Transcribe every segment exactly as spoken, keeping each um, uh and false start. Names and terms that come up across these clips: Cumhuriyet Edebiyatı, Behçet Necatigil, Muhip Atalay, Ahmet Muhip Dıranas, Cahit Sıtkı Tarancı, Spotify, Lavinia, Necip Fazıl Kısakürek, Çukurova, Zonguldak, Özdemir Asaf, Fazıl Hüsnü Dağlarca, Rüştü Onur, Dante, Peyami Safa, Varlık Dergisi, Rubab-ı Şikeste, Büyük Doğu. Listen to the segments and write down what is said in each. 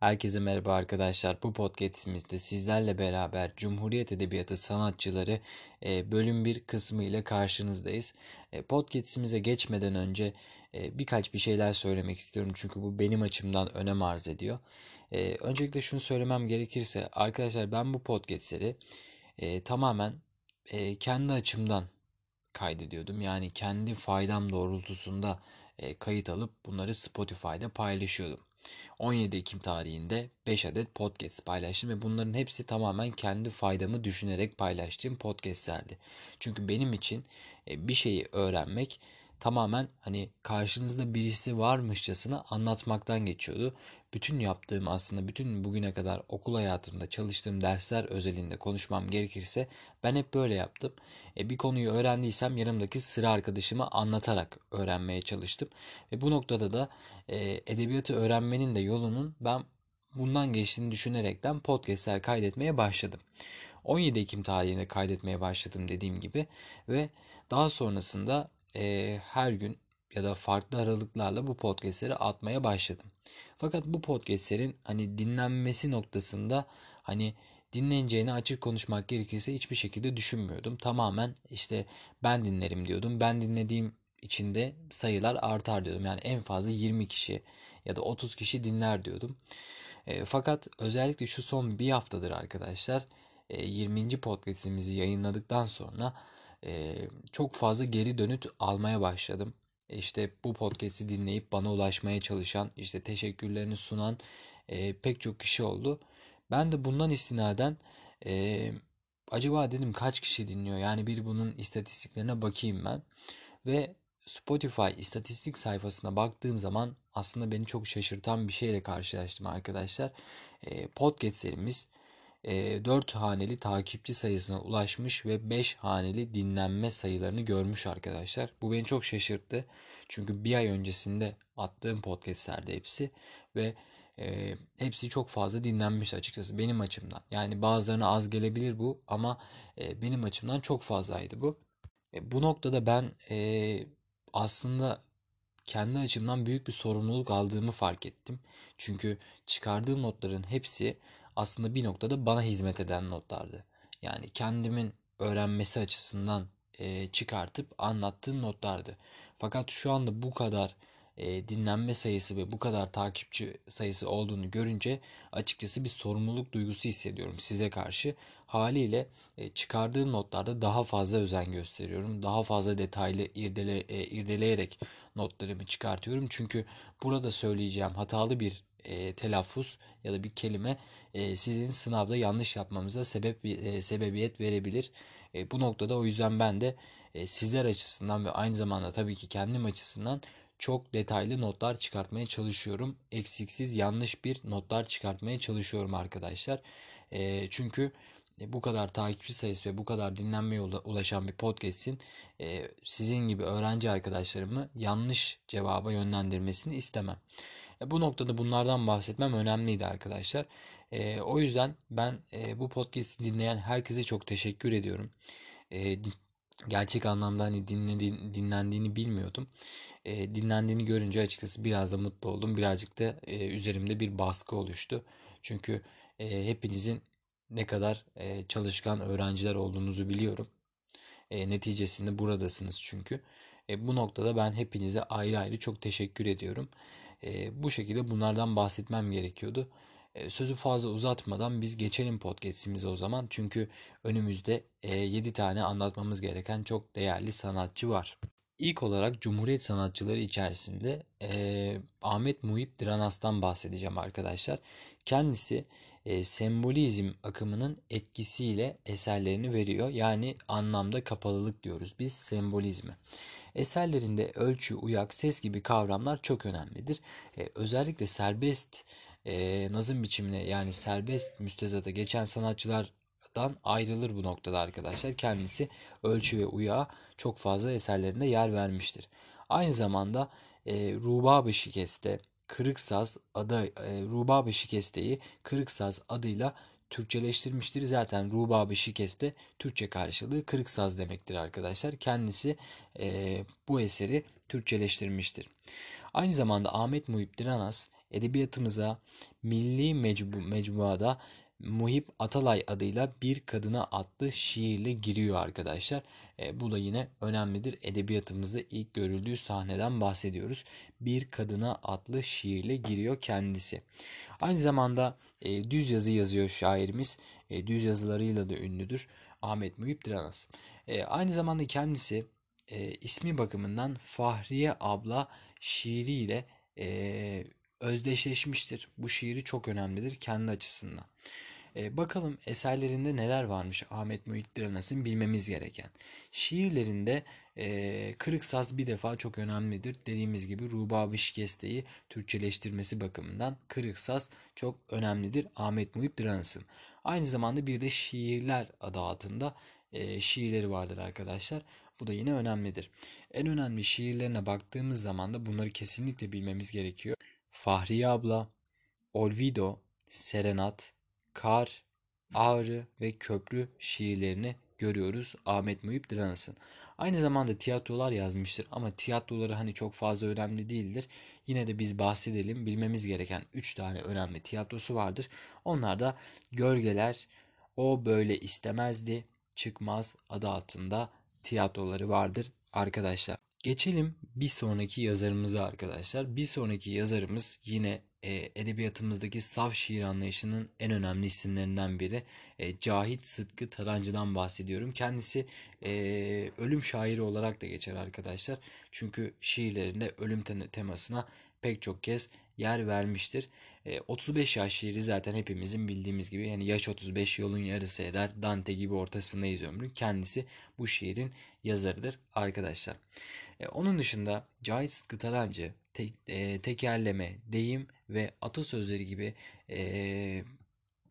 Herkese merhaba arkadaşlar. Bu podcastimizde sizlerle beraber Cumhuriyet Edebiyatı sanatçıları bölüm bir kısmı ile karşınızdayız. Podcastimize geçmeden önce birkaç bir şeyler söylemek istiyorum. Çünkü bu benim açımdan önem arz ediyor. Öncelikle şunu söylemem gerekirse arkadaşlar, ben bu podcastleri tamamen kendi açımdan kaydediyordum. Yani kendi faydam doğrultusunda kayıt alıp bunları Spotify'da paylaşıyordum. on yedi Ekim tarihinde beş adet podcast paylaştım ve bunların hepsi tamamen kendi faydamı düşünerek paylaştığım podcastlerdi. Çünkü benim için bir şeyi öğrenmek tamamen hani karşınızda birisi varmışçasına anlatmaktan geçiyordu. Bütün yaptığım, aslında bütün bugüne kadar okul hayatımda çalıştığım dersler özelinde konuşmam gerekirse ben hep böyle yaptım. E, bir konuyu öğrendiysem yanımdaki sıra arkadaşıma anlatarak öğrenmeye çalıştım. Ve bu noktada da e, edebiyatı öğrenmenin de yolunun ben bundan geçtiğini düşünerekten podcastler kaydetmeye başladım. on yedi Ekim tarihinde kaydetmeye başladım dediğim gibi ve daha sonrasında E, her gün ya da farklı aralıklarla bu podcastleri atmaya başladım. Fakat bu podcastlerin hani dinlenmesi noktasında hani dinleneceğini açık konuşmak gerekirse hiçbir şekilde düşünmüyordum. Tamamen işte ben dinlerim diyordum. Ben dinlediğim için de sayılar artar diyordum. Yani en fazla yirmi kişi ya da otuz kişi dinler diyordum. E, fakat özellikle şu son bir haftadır arkadaşlar e, yirminci podcastimizi yayınladıktan sonra Ee, çok fazla geri dönüt almaya başladım. İşte bu podcast'i dinleyip bana ulaşmaya çalışan, işte teşekkürlerini sunan e, pek çok kişi oldu. Ben de bundan istinaden e, acaba dedim kaç kişi dinliyor? Yani bir bunun istatistiklerine bakayım ben. Ve Spotify istatistik sayfasına baktığım zaman aslında beni çok şaşırtan bir şeyle karşılaştım arkadaşlar. E, podcast'lerimiz dört haneli takipçi sayısına ulaşmış ve beş haneli dinlenme sayılarını görmüş arkadaşlar. Bu beni çok şaşırttı. Çünkü bir ay öncesinde attığım podcastlerde hepsi ve e, hepsi çok fazla dinlenmiş açıkçası benim açımdan. Yani bazılarına az gelebilir bu ama e, benim açımdan çok fazlaydı bu. E, bu noktada ben e, aslında kendi açımdan büyük bir sorumluluk aldığımı fark ettim. Çünkü çıkardığım notların hepsi aslında bir noktada bana hizmet eden notlardı. Yani kendimin öğrenmesi açısından e, çıkartıp anlattığım notlardı. Fakat şu anda bu kadar e, dinlenme sayısı ve bu kadar takipçi sayısı olduğunu görünce açıkçası bir sorumluluk duygusu hissediyorum size karşı. Haliyle e, çıkardığım notlarda daha fazla özen gösteriyorum. Daha fazla detaylı irdele, e, irdeleyerek notlarımı çıkartıyorum. Çünkü burada söyleyeceğim hatalı bir E, telaffuz ya da bir kelime e, sizin sınavda yanlış yapmamıza sebep e, sebebiyet verebilir. E, bu noktada o yüzden ben de e, sizler açısından ve aynı zamanda tabii ki kendim açısından çok detaylı notlar çıkartmaya çalışıyorum. Eksiksiz, yanlış bir notlar çıkartmaya çalışıyorum arkadaşlar. E, çünkü bu kadar takipçi sayısı ve bu kadar dinlenmeye ulaşan bir podcast'in e, sizin gibi öğrenci arkadaşlarımı yanlış cevaba yönlendirmesini istemem. Bu noktada bunlardan bahsetmem önemliydi arkadaşlar. E, o yüzden ben e, bu podcast'i dinleyen herkese çok teşekkür ediyorum. E, gerçek anlamda hani dinlediğini, dinlendiğini bilmiyordum. E, dinlendiğini görünce açıkçası biraz da mutlu oldum. Birazcık da e, üzerimde bir baskı oluştu. Çünkü e, hepinizin ne kadar e, çalışkan öğrenciler olduğunuzu biliyorum. E, neticesinde buradasınız çünkü. E, bu noktada ben hepinize ayrı ayrı çok teşekkür ediyorum. E, bu şekilde bunlardan bahsetmem gerekiyordu. E, sözü fazla uzatmadan biz geçelim podcast'imize o zaman. Çünkü önümüzde e, yedi tane anlatmamız gereken çok değerli sanatçı var. İlk olarak Cumhuriyet sanatçıları içerisinde e, Ahmet Muhip Dıranas'tan bahsedeceğim arkadaşlar. Kendisi e, sembolizm akımının etkisiyle eserlerini veriyor. Yani anlamda kapalılık diyoruz biz sembolizme. Eserlerinde ölçü, uyak, ses gibi kavramlar çok önemlidir. E, özellikle serbest e, nazım biçimine, yani serbest müstezata geçen sanatçılar ayrılır bu noktada arkadaşlar. Kendisi ölçü ve uyağa çok fazla eserlerinde yer vermiştir. Aynı zamanda e, Rubab-ı Şikeste, Kırık Saz adı e, Rubab-ı Şikeste'yi Kırık Saz adıyla Türkçeleştirmiştir. Zaten Rubab-ı Şikeste Türkçe karşılığı Kırık Saz demektir arkadaşlar. Kendisi e, bu eseri Türkçeleştirmiştir. Aynı zamanda Ahmet Muhip Dıranas edebiyatımıza milli mecbu, mecmuada Muhip Atalay adıyla Bir Kadına adlı şiirle giriyor arkadaşlar. E, bu da yine önemlidir. Edebiyatımızda ilk görüldüğü sahneden bahsediyoruz. Bir Kadına adlı şiirle giriyor kendisi. Aynı zamanda e, düz yazı yazıyor şairimiz. E, düz yazılarıyla da ünlüdür Ahmet Muhip Dıranas. E, aynı zamanda kendisi e, ismi bakımından Fahriye Abla şiiriyle e, özdeşleşmiştir. Bu şiiri çok önemlidir kendi açısından. E, bakalım eserlerinde neler varmış Ahmet Muhip Dıranas'ın bilmemiz gereken. Şiirlerinde e, Kırık Saz bir defa çok önemlidir. Dediğimiz gibi Rubab-ı Şikeste'yi Türkçeleştirmesi bakımından Kırık Saz çok önemlidir Ahmet Muhip Dıranas'ın. Aynı zamanda bir de şiirler adı altında e, şiirleri vardır arkadaşlar. Bu da yine önemlidir. En önemli şiirlerine baktığımız zaman da bunları kesinlikle bilmemiz gerekiyor. Fahriye Abla, Olvido, Serenat, Kar, Ağrı ve Köprü şiirlerini görüyoruz Ahmet Muhip Dıranas'ın. Aynı zamanda tiyatrolar yazmıştır ama tiyatroları hani çok fazla önemli değildir. Yine de biz bahsedelim, bilmemiz gereken üç tane önemli tiyatrosu vardır. Onlar da Gölgeler, O Böyle İstemezdi, Çıkmaz adı altında tiyatroları vardır arkadaşlar. Geçelim bir sonraki yazarımıza arkadaşlar. Bir sonraki yazarımız yine e, edebiyatımızdaki saf şiir anlayışının en önemli isimlerinden biri. E, Cahit Sıtkı Tarancı'dan bahsediyorum. Kendisi e, ölüm şairi olarak da geçer arkadaşlar. Çünkü şiirlerinde ölüm temasına pek çok kez yer vermiştir. E, otuz beş yaş şiiri zaten hepimizin bildiğimiz gibi, yani yaş otuz beş yolun yarısı eder, Dante gibi ortasındayız ömrün. Kendisi bu şiirin yazarıdır arkadaşlar. E, onun dışında Cahit Sıtkı Tarancı tek, e, tekerleme, deyim ve atasözleri gibi e,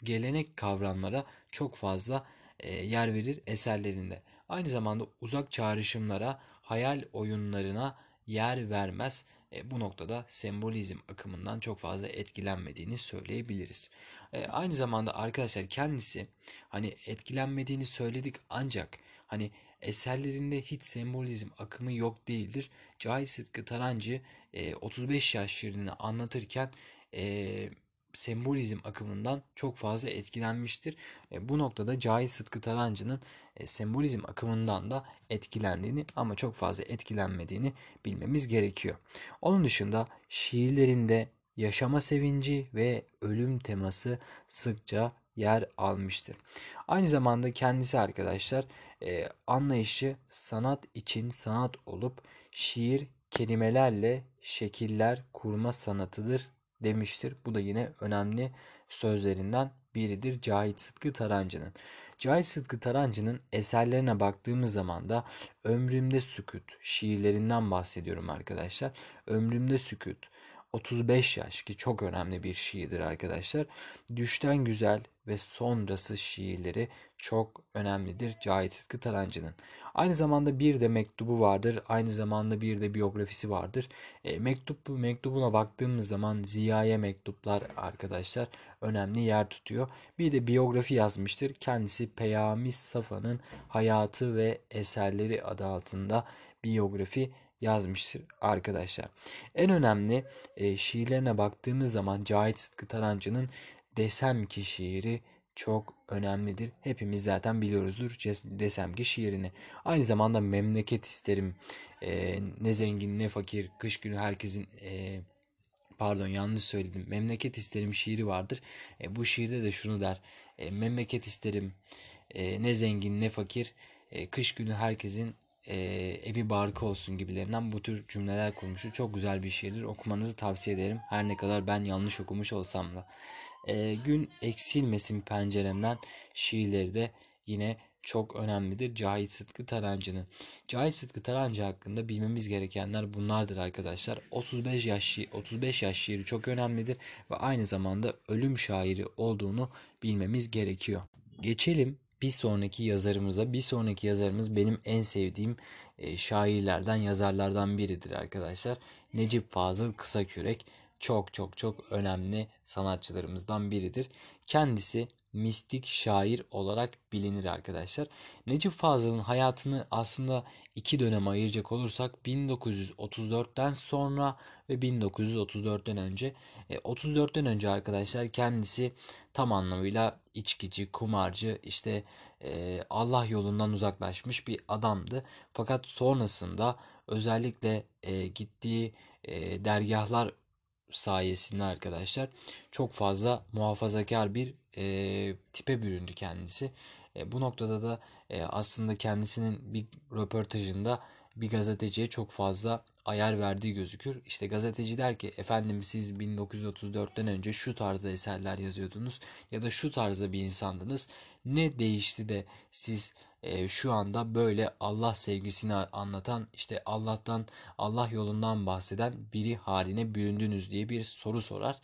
gelenek kavramlara çok fazla e, yer verir eserlerinde. Aynı zamanda uzak çağrışımlara, hayal oyunlarına yer vermez. E, bu noktada sembolizm akımından çok fazla etkilenmediğini söyleyebiliriz. E, aynı zamanda arkadaşlar kendisi hani etkilenmediğini söyledik ancak hani eserlerinde hiç sembolizm akımı yok değildir. Cahit Sıtkı Tarancı e, otuz beş yaş şiirini anlatırken e, sembolizm akımından çok fazla etkilenmiştir. E, bu noktada Cahit Sıtkı Tarancı'nın e, sembolizm akımından da etkilendiğini ama çok fazla etkilenmediğini bilmemiz gerekiyor. Onun dışında şiirlerinde yaşama sevinci ve ölüm teması sıkça yer almıştır. Aynı zamanda kendisi arkadaşlar e, anlayışı sanat için sanat olup şiir kelimelerle şekiller kurma sanatıdır demiştir. Bu da yine önemli sözlerinden biridir Cahit Sıtkı Tarancı'nın. Cahit Sıtkı Tarancı'nın eserlerine baktığımız zaman da Ömrümde Sükut şiirlerinden bahsediyorum arkadaşlar. Ömrümde Sükut otuz beş yaş ki çok önemli bir şiirdir arkadaşlar. Düşten Güzel ve Sonrası şiirleri çok önemlidir Cahit Sıtkı Tarancı'nın. Aynı zamanda bir de mektubu vardır. Aynı zamanda bir de biyografisi vardır. E, mektup mektubuna baktığımız zaman Ziya'ya mektuplar arkadaşlar önemli yer tutuyor. Bir de biyografi yazmıştır. Kendisi Peyami Safa'nın hayatı ve eserleri adı altında biyografi yazmıştır arkadaşlar. En önemli e, şiirlerine baktığımız zaman Cahit Sıtkı Tarancı'nın Desem Ki şiiri çok önemlidir. Hepimiz zaten biliyoruzdur Desem Ki şiirini. Aynı zamanda Memleket İsterim, e, Ne Zengin Ne Fakir, Kış Günü Herkesin... E, Pardon yanlış söyledim. Memleket İsterim şiiri vardır. E, bu şiirde de şunu der. E, memleket isterim, e, ne zengin ne fakir, e, kış günü herkesin e, evi barkı olsun gibilerinden bu tür cümleler kurmuştur. Çok güzel bir şiirdir. Okumanızı tavsiye ederim. Her ne kadar ben yanlış okumuş olsam da. E, gün eksilmesin penceremden şiirleri de yine çok önemlidir Cahit Sıtkı Tarancı'nın. Cahit Sıtkı Tarancı hakkında bilmemiz gerekenler bunlardır arkadaşlar. otuz beş yaş, otuz beş yaş şiiri çok önemlidir ve aynı zamanda ölüm şairi olduğunu bilmemiz gerekiyor. Geçelim bir sonraki yazarımıza. Bir sonraki yazarımız benim en sevdiğim şairlerden, yazarlardan biridir arkadaşlar. Necip Fazıl Kısakürek. çok çok çok önemli sanatçılarımızdan biridir. Kendisi mistik şair olarak bilinir arkadaşlar. Necip Fazıl'ın hayatını aslında iki döneme ayıracak olursak bin dokuz yüz otuz dörtten sonra ve bin dokuz yüz otuz dörtten önce. E, otuz dörtten önce arkadaşlar kendisi tam anlamıyla içkici, kumarcı, işte e, Allah yolundan uzaklaşmış bir adamdı. Fakat sonrasında özellikle e, gittiği e, dergahlar sayesinde arkadaşlar çok fazla muhafazakar bir e, tipe büründü kendisi. E, bu noktada da e, aslında kendisinin bir röportajında bir gazeteciye çok fazla ayar verdiği gözükür. İşte gazeteci der ki, efendim siz bin dokuz yüz otuz dörtten önce şu tarzda eserler yazıyordunuz ya da şu tarzda bir insandınız. Ne değişti de siz e, şu anda böyle Allah sevgisini anlatan, işte Allah'tan, Allah yolundan bahseden biri haline büründünüz diye bir soru sorar.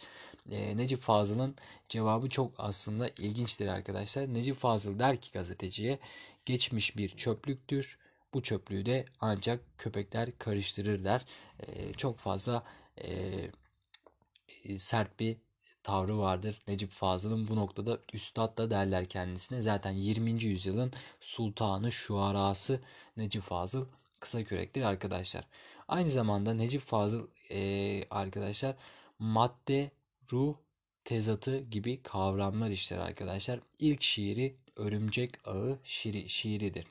E, Necip Fazıl'ın cevabı çok aslında ilginçtir arkadaşlar. Necip Fazıl der ki gazeteciye, geçmiş bir çöplüktür. Bu çöplüğü de ancak köpekler karıştırır der. E, çok fazla e, sert bir tavrı vardır Necip Fazıl'ın. Bu noktada üstad da derler kendisine. Zaten yirminci yüzyılın sultanı, şuarası Necip Fazıl Kısakürek'tir arkadaşlar. Aynı zamanda Necip Fazıl e, arkadaşlar madde, ruh, tezatı gibi kavramlar işler arkadaşlar. İlk şiiri Örümcek Ağı şiiri, şiiridir.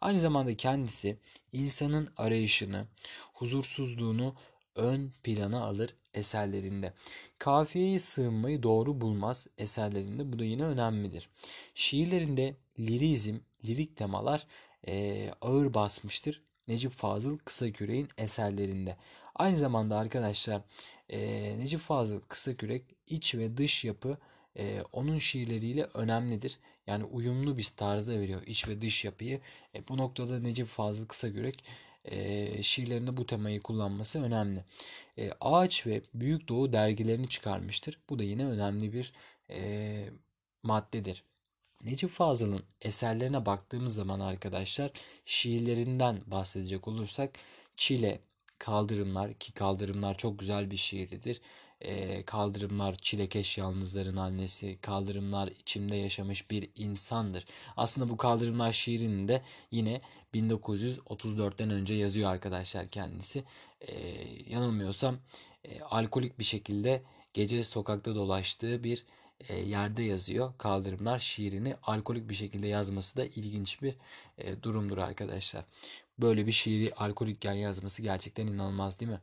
Aynı zamanda kendisi insanın arayışını, huzursuzluğunu ön plana alır eserlerinde. Kafiyeye sığınmayı doğru bulmaz eserlerinde. Bu da yine önemlidir. Şiirlerinde lirizm, lirik temalar e, ağır basmıştır Necip Fazıl Kısakürek'in eserlerinde. Aynı zamanda arkadaşlar e, Necip Fazıl Kısakürek iç ve dış yapı e, onun şiirleriyle önemlidir. Yani uyumlu bir tarzda veriyor iç ve dış yapıyı. E, bu noktada Necip Fazıl Kısakürek e, şiirlerinde bu temayı kullanması önemli. E, Ağaç ve Büyük Doğu dergilerini çıkarmıştır. Bu da yine önemli bir e, maddedir. Necip Fazıl'ın eserlerine baktığımız zaman arkadaşlar şiirlerinden bahsedecek olursak Çile, Kaldırımlar, ki Kaldırımlar çok güzel bir şiiridir. Kaldırımlar çilekeş yalnızların annesi, kaldırımlar içimde yaşamış bir insandır. Aslında bu Kaldırımlar şiirini de yine bin dokuz yüz otuz dörtten önce yazıyor arkadaşlar kendisi. Ee, yanılmıyorsam e, alkolik bir şekilde gece sokakta dolaştığı bir e, yerde yazıyor. Kaldırımlar şiirini alkolik bir şekilde yazması da ilginç bir e, durumdur arkadaşlar. Böyle bir şiiri alkolikken yazması gerçekten inanılmaz değil mi?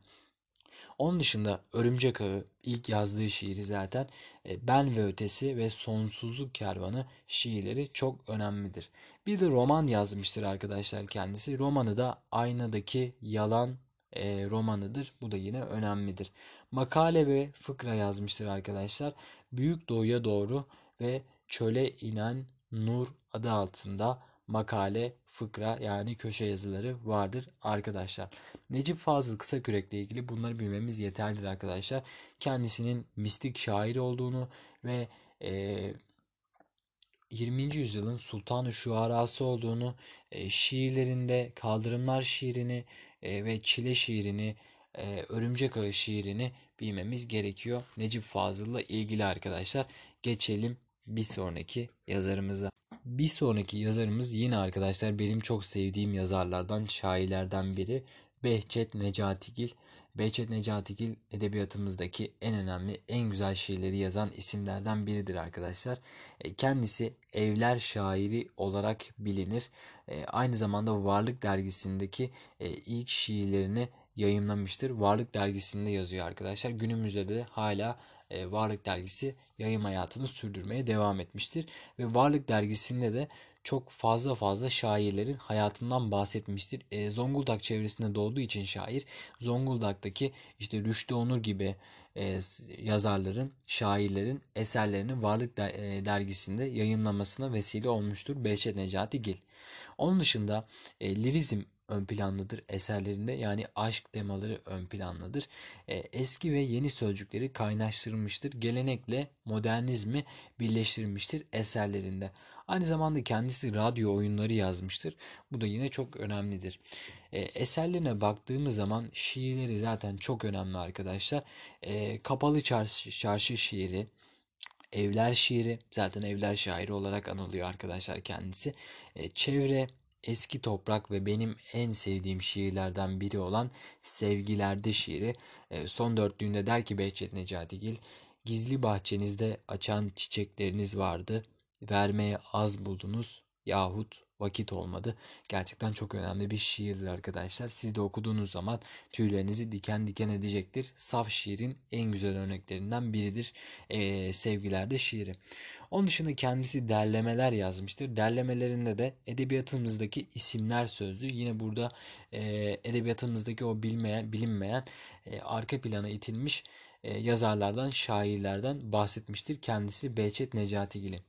Onun dışında Örümcek Ağı ilk yazdığı şiiri zaten. Ben ve Ötesi ve Sonsuzluk Kervanı şiirleri çok önemlidir. Bir de roman yazmıştır arkadaşlar kendisi. Romanı da Aynadaki Yalan e, romanıdır. Bu da yine önemlidir. Makale ve fıkra yazmıştır arkadaşlar. Büyük Doğu'ya Doğru ve Çöle İnen Nur adı altında makale, fıkra yani köşe yazıları vardır arkadaşlar. Necip Fazıl Kısakürek'le ilgili bunları bilmemiz yeterlidir arkadaşlar. Kendisinin mistik şair olduğunu ve e, yirminci yüzyılın sultanı şuarası olduğunu, e, şiirlerinde Kaldırımlar şiirini e, ve Çile şiirini, e, Örümcek Ağı şiirini bilmemiz gerekiyor Necip Fazıl'la ilgili arkadaşlar. Geçelim bir sonraki yazarımıza. Bir sonraki yazarımız yine arkadaşlar benim çok sevdiğim yazarlardan, şairlerden biri Behçet Necatigil. Behçet Necatigil edebiyatımızdaki en önemli, en güzel şiirleri yazan isimlerden biridir arkadaşlar. Kendisi evler şairi olarak bilinir. Aynı zamanda Varlık Dergisi'ndeki ilk şiirlerini yayımlamıştır. Varlık Dergisi'nde yazıyor arkadaşlar. Günümüzde de hala Varlık Dergisi yayın hayatını sürdürmeye devam etmiştir. Ve Varlık Dergisi'nde de çok fazla fazla şairlerin hayatından bahsetmiştir. E, Zonguldak çevresinde doğduğu için şair, Zonguldak'taki işte Rüştü Onur gibi e, yazarların, şairlerin eserlerini Varlık Dergisi'nde yayımlamasına vesile olmuştur Behçet Necatigil. Onun dışında e, lirizm ön planlıdır eserlerinde. Yani aşk temaları ön planlıdır. E, eski ve yeni sözcükleri kaynaştırmıştır. Gelenekle modernizmi birleştirmiştir eserlerinde. Aynı zamanda kendisi radyo oyunları yazmıştır. Bu da yine çok önemlidir. E, eserlerine baktığımız zaman şiirleri zaten çok önemli arkadaşlar. E, Kapalı Çarşı, çarşı şiiri, Evler şiiri, zaten evler şairi olarak anılıyor arkadaşlar kendisi. E, çevre, Eski Toprak ve benim en sevdiğim şiirlerden biri olan Sevgilerde şiiri. E, son dörtlüğünde der ki Behçet Necatigil, gizli bahçenizde açan çiçekleriniz vardı, vermeye az buldunuz yahut vakit olmadı. Gerçekten çok önemli bir şiirdir arkadaşlar. Siz de okuduğunuz zaman tüylerinizi diken diken edecektir. Saf şiirin en güzel örneklerinden biridir ee, Sevgilerde şiiri. Onun dışında kendisi derlemeler yazmıştır. Derlemelerinde de edebiyatımızdaki isimler sözlüğü. Yine burada e, edebiyatımızdaki o bilmeyen, bilinmeyen e, arka plana itilmiş e, yazarlardan, şairlerden bahsetmiştir kendisi Behçet Necatigil'i.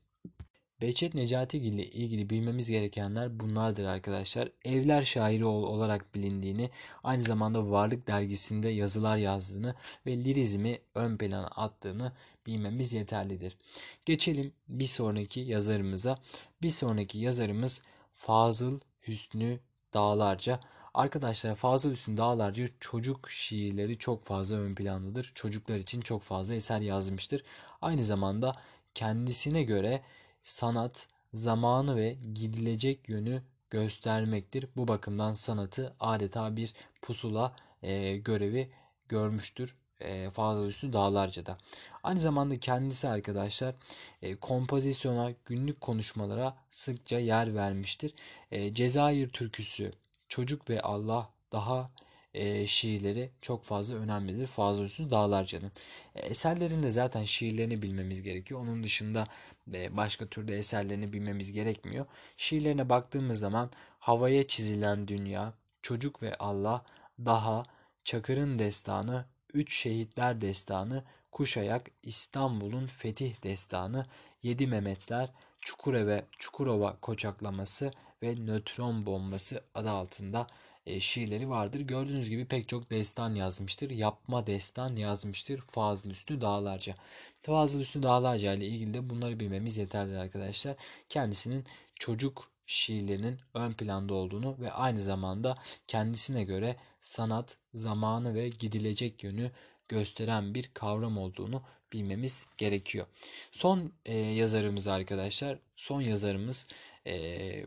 Behçet Necatigil ile ilgili bilmemiz gerekenler bunlardır arkadaşlar. Evler şairi olarak bilindiğini, aynı zamanda Varlık Dergisi'nde yazılar yazdığını ve lirizmi ön plana attığını bilmemiz yeterlidir. Geçelim bir sonraki yazarımıza. Bir sonraki yazarımız Fazıl Hüsnü Dağlarca. Arkadaşlar Fazıl Hüsnü Dağlarca çocuk şiirleri çok fazla ön planlıdır. Çocuklar için çok fazla eser yazmıştır. Aynı zamanda kendisine göre sanat, zamanı ve gidilecek yönü göstermektir. Bu bakımdan sanatı adeta bir pusula e, görevi görmüştür e, Fazıl Hüsnü Dağlarca'da. Aynı zamanda kendisi arkadaşlar e, kompozisyona, günlük konuşmalara sıkça yer vermiştir. E, Cezayir türküsü, Çocuk ve Allah daha E, şiirleri çok fazla önemlidir Fazıl Hüsnü Dağlarca'nın. E, eserlerinde zaten şiirlerini bilmemiz gerekiyor. Onun dışında e, başka türde eserlerini bilmemiz gerekmiyor. Şiirlerine baktığımız zaman Havaya Çizilen Dünya, Çocuk ve Allah, Daha, Çakır'ın Destanı, Üç Şehitler Destanı, Kuşayak, İstanbul'un Fetih Destanı, Yedi Mehmetler, Çukurova, Çukurova Koçaklaması ve Nötron Bombası adı altında E, şiirleri vardır. Gördüğünüz gibi pek çok destan yazmıştır. Yapma destan yazmıştır Fazıl Hüsnü Dağlarca. Fazıl Hüsnü Dağlarca ile ilgili de bunları bilmemiz yeterli arkadaşlar. Kendisinin çocuk şiirlerinin ön planda olduğunu ve aynı zamanda kendisine göre sanat, zamanı ve gidilecek yönü gösteren bir kavram olduğunu bilmemiz gerekiyor. Son e, yazarımız arkadaşlar, son yazarımız e,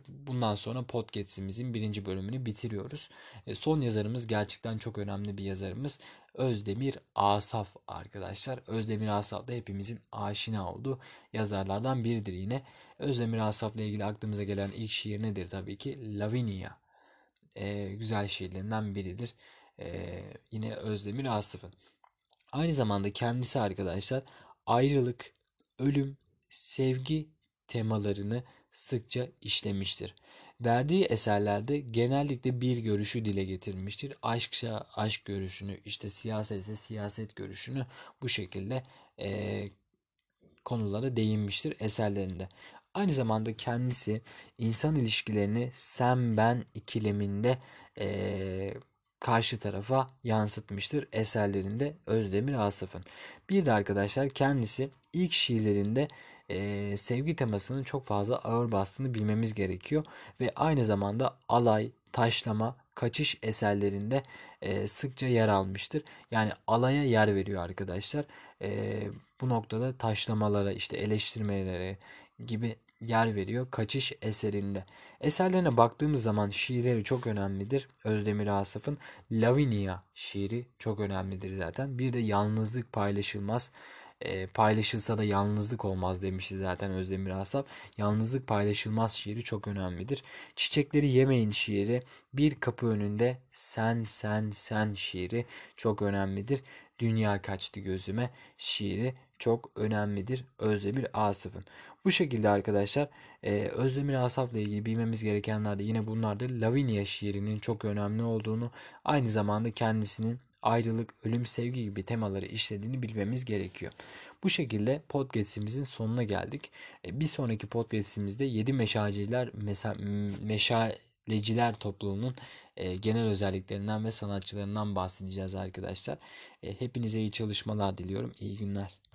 bundan sonra podcast'imizin birinci bölümünü bitiriyoruz. E, son yazarımız gerçekten çok önemli bir yazarımız Özdemir Asaf arkadaşlar. Özdemir Asaf da hepimizin aşina olduğu yazarlardan biridir yine. Özdemir Asaf'la ilgili aklımıza gelen ilk şiir nedir? Tabii ki Lavinia. E, güzel şiirlerinden biridir. E, yine Özdemir Asaf'ın. Aynı zamanda kendisi arkadaşlar ayrılık, ölüm, sevgi temalarını sıkça işlemiştir. Verdiği eserlerde genellikle bir görüşü dile getirmiştir. Aşksa aşk görüşünü, işte siyasetse siyaset görüşünü bu şekilde e, konulara değinmiştir eserlerinde. Aynı zamanda kendisi insan ilişkilerini sen ben ikileminde E, karşı tarafa yansıtmıştır eserlerinde Özdemir Asaf'ın. Bir de arkadaşlar kendisi ilk şiirlerinde e, sevgi temasının çok fazla ağır bastığını bilmemiz gerekiyor. Ve aynı zamanda alay, taşlama, kaçış eserlerinde e, sıkça yer almıştır. Yani alaya yer veriyor arkadaşlar. E, bu noktada taşlamalara, işte eleştirmelere gibi yer veriyor kaçış eserinde. Eserlerine baktığımız zaman şiirleri çok önemlidir. Özdemir Asaf'ın Lavinia şiiri çok önemlidir zaten. Bir de yalnızlık paylaşılmaz. E, paylaşılsa da yalnızlık olmaz demişti zaten Özdemir Asaf. Yalnızlık paylaşılmaz şiiri çok önemlidir. Çiçekleri Yemeyin şiiri, Bir Kapı Önünde Sen Sen Sen şiiri çok önemlidir. Dünya Kaçtı Gözüme şiiri çok önemlidir Özdemir Asaf'ın. Bu şekilde arkadaşlar e, Özdemir Asaf'la ilgili bilmemiz gerekenler de yine bunlardır. Lavinia şiirinin çok önemli olduğunu, aynı zamanda kendisinin ayrılık, ölüm, sevgi gibi temaları işlediğini bilmemiz gerekiyor. Bu şekilde podcast'imizin sonuna geldik. E, bir sonraki podcast'imizde yedi meşaciler, mesa, meşa, Leciler topluluğunun e, genel özelliklerinden ve sanatçılarından bahsedeceğiz arkadaşlar. E, hepinize iyi çalışmalar diliyorum. İyi günler.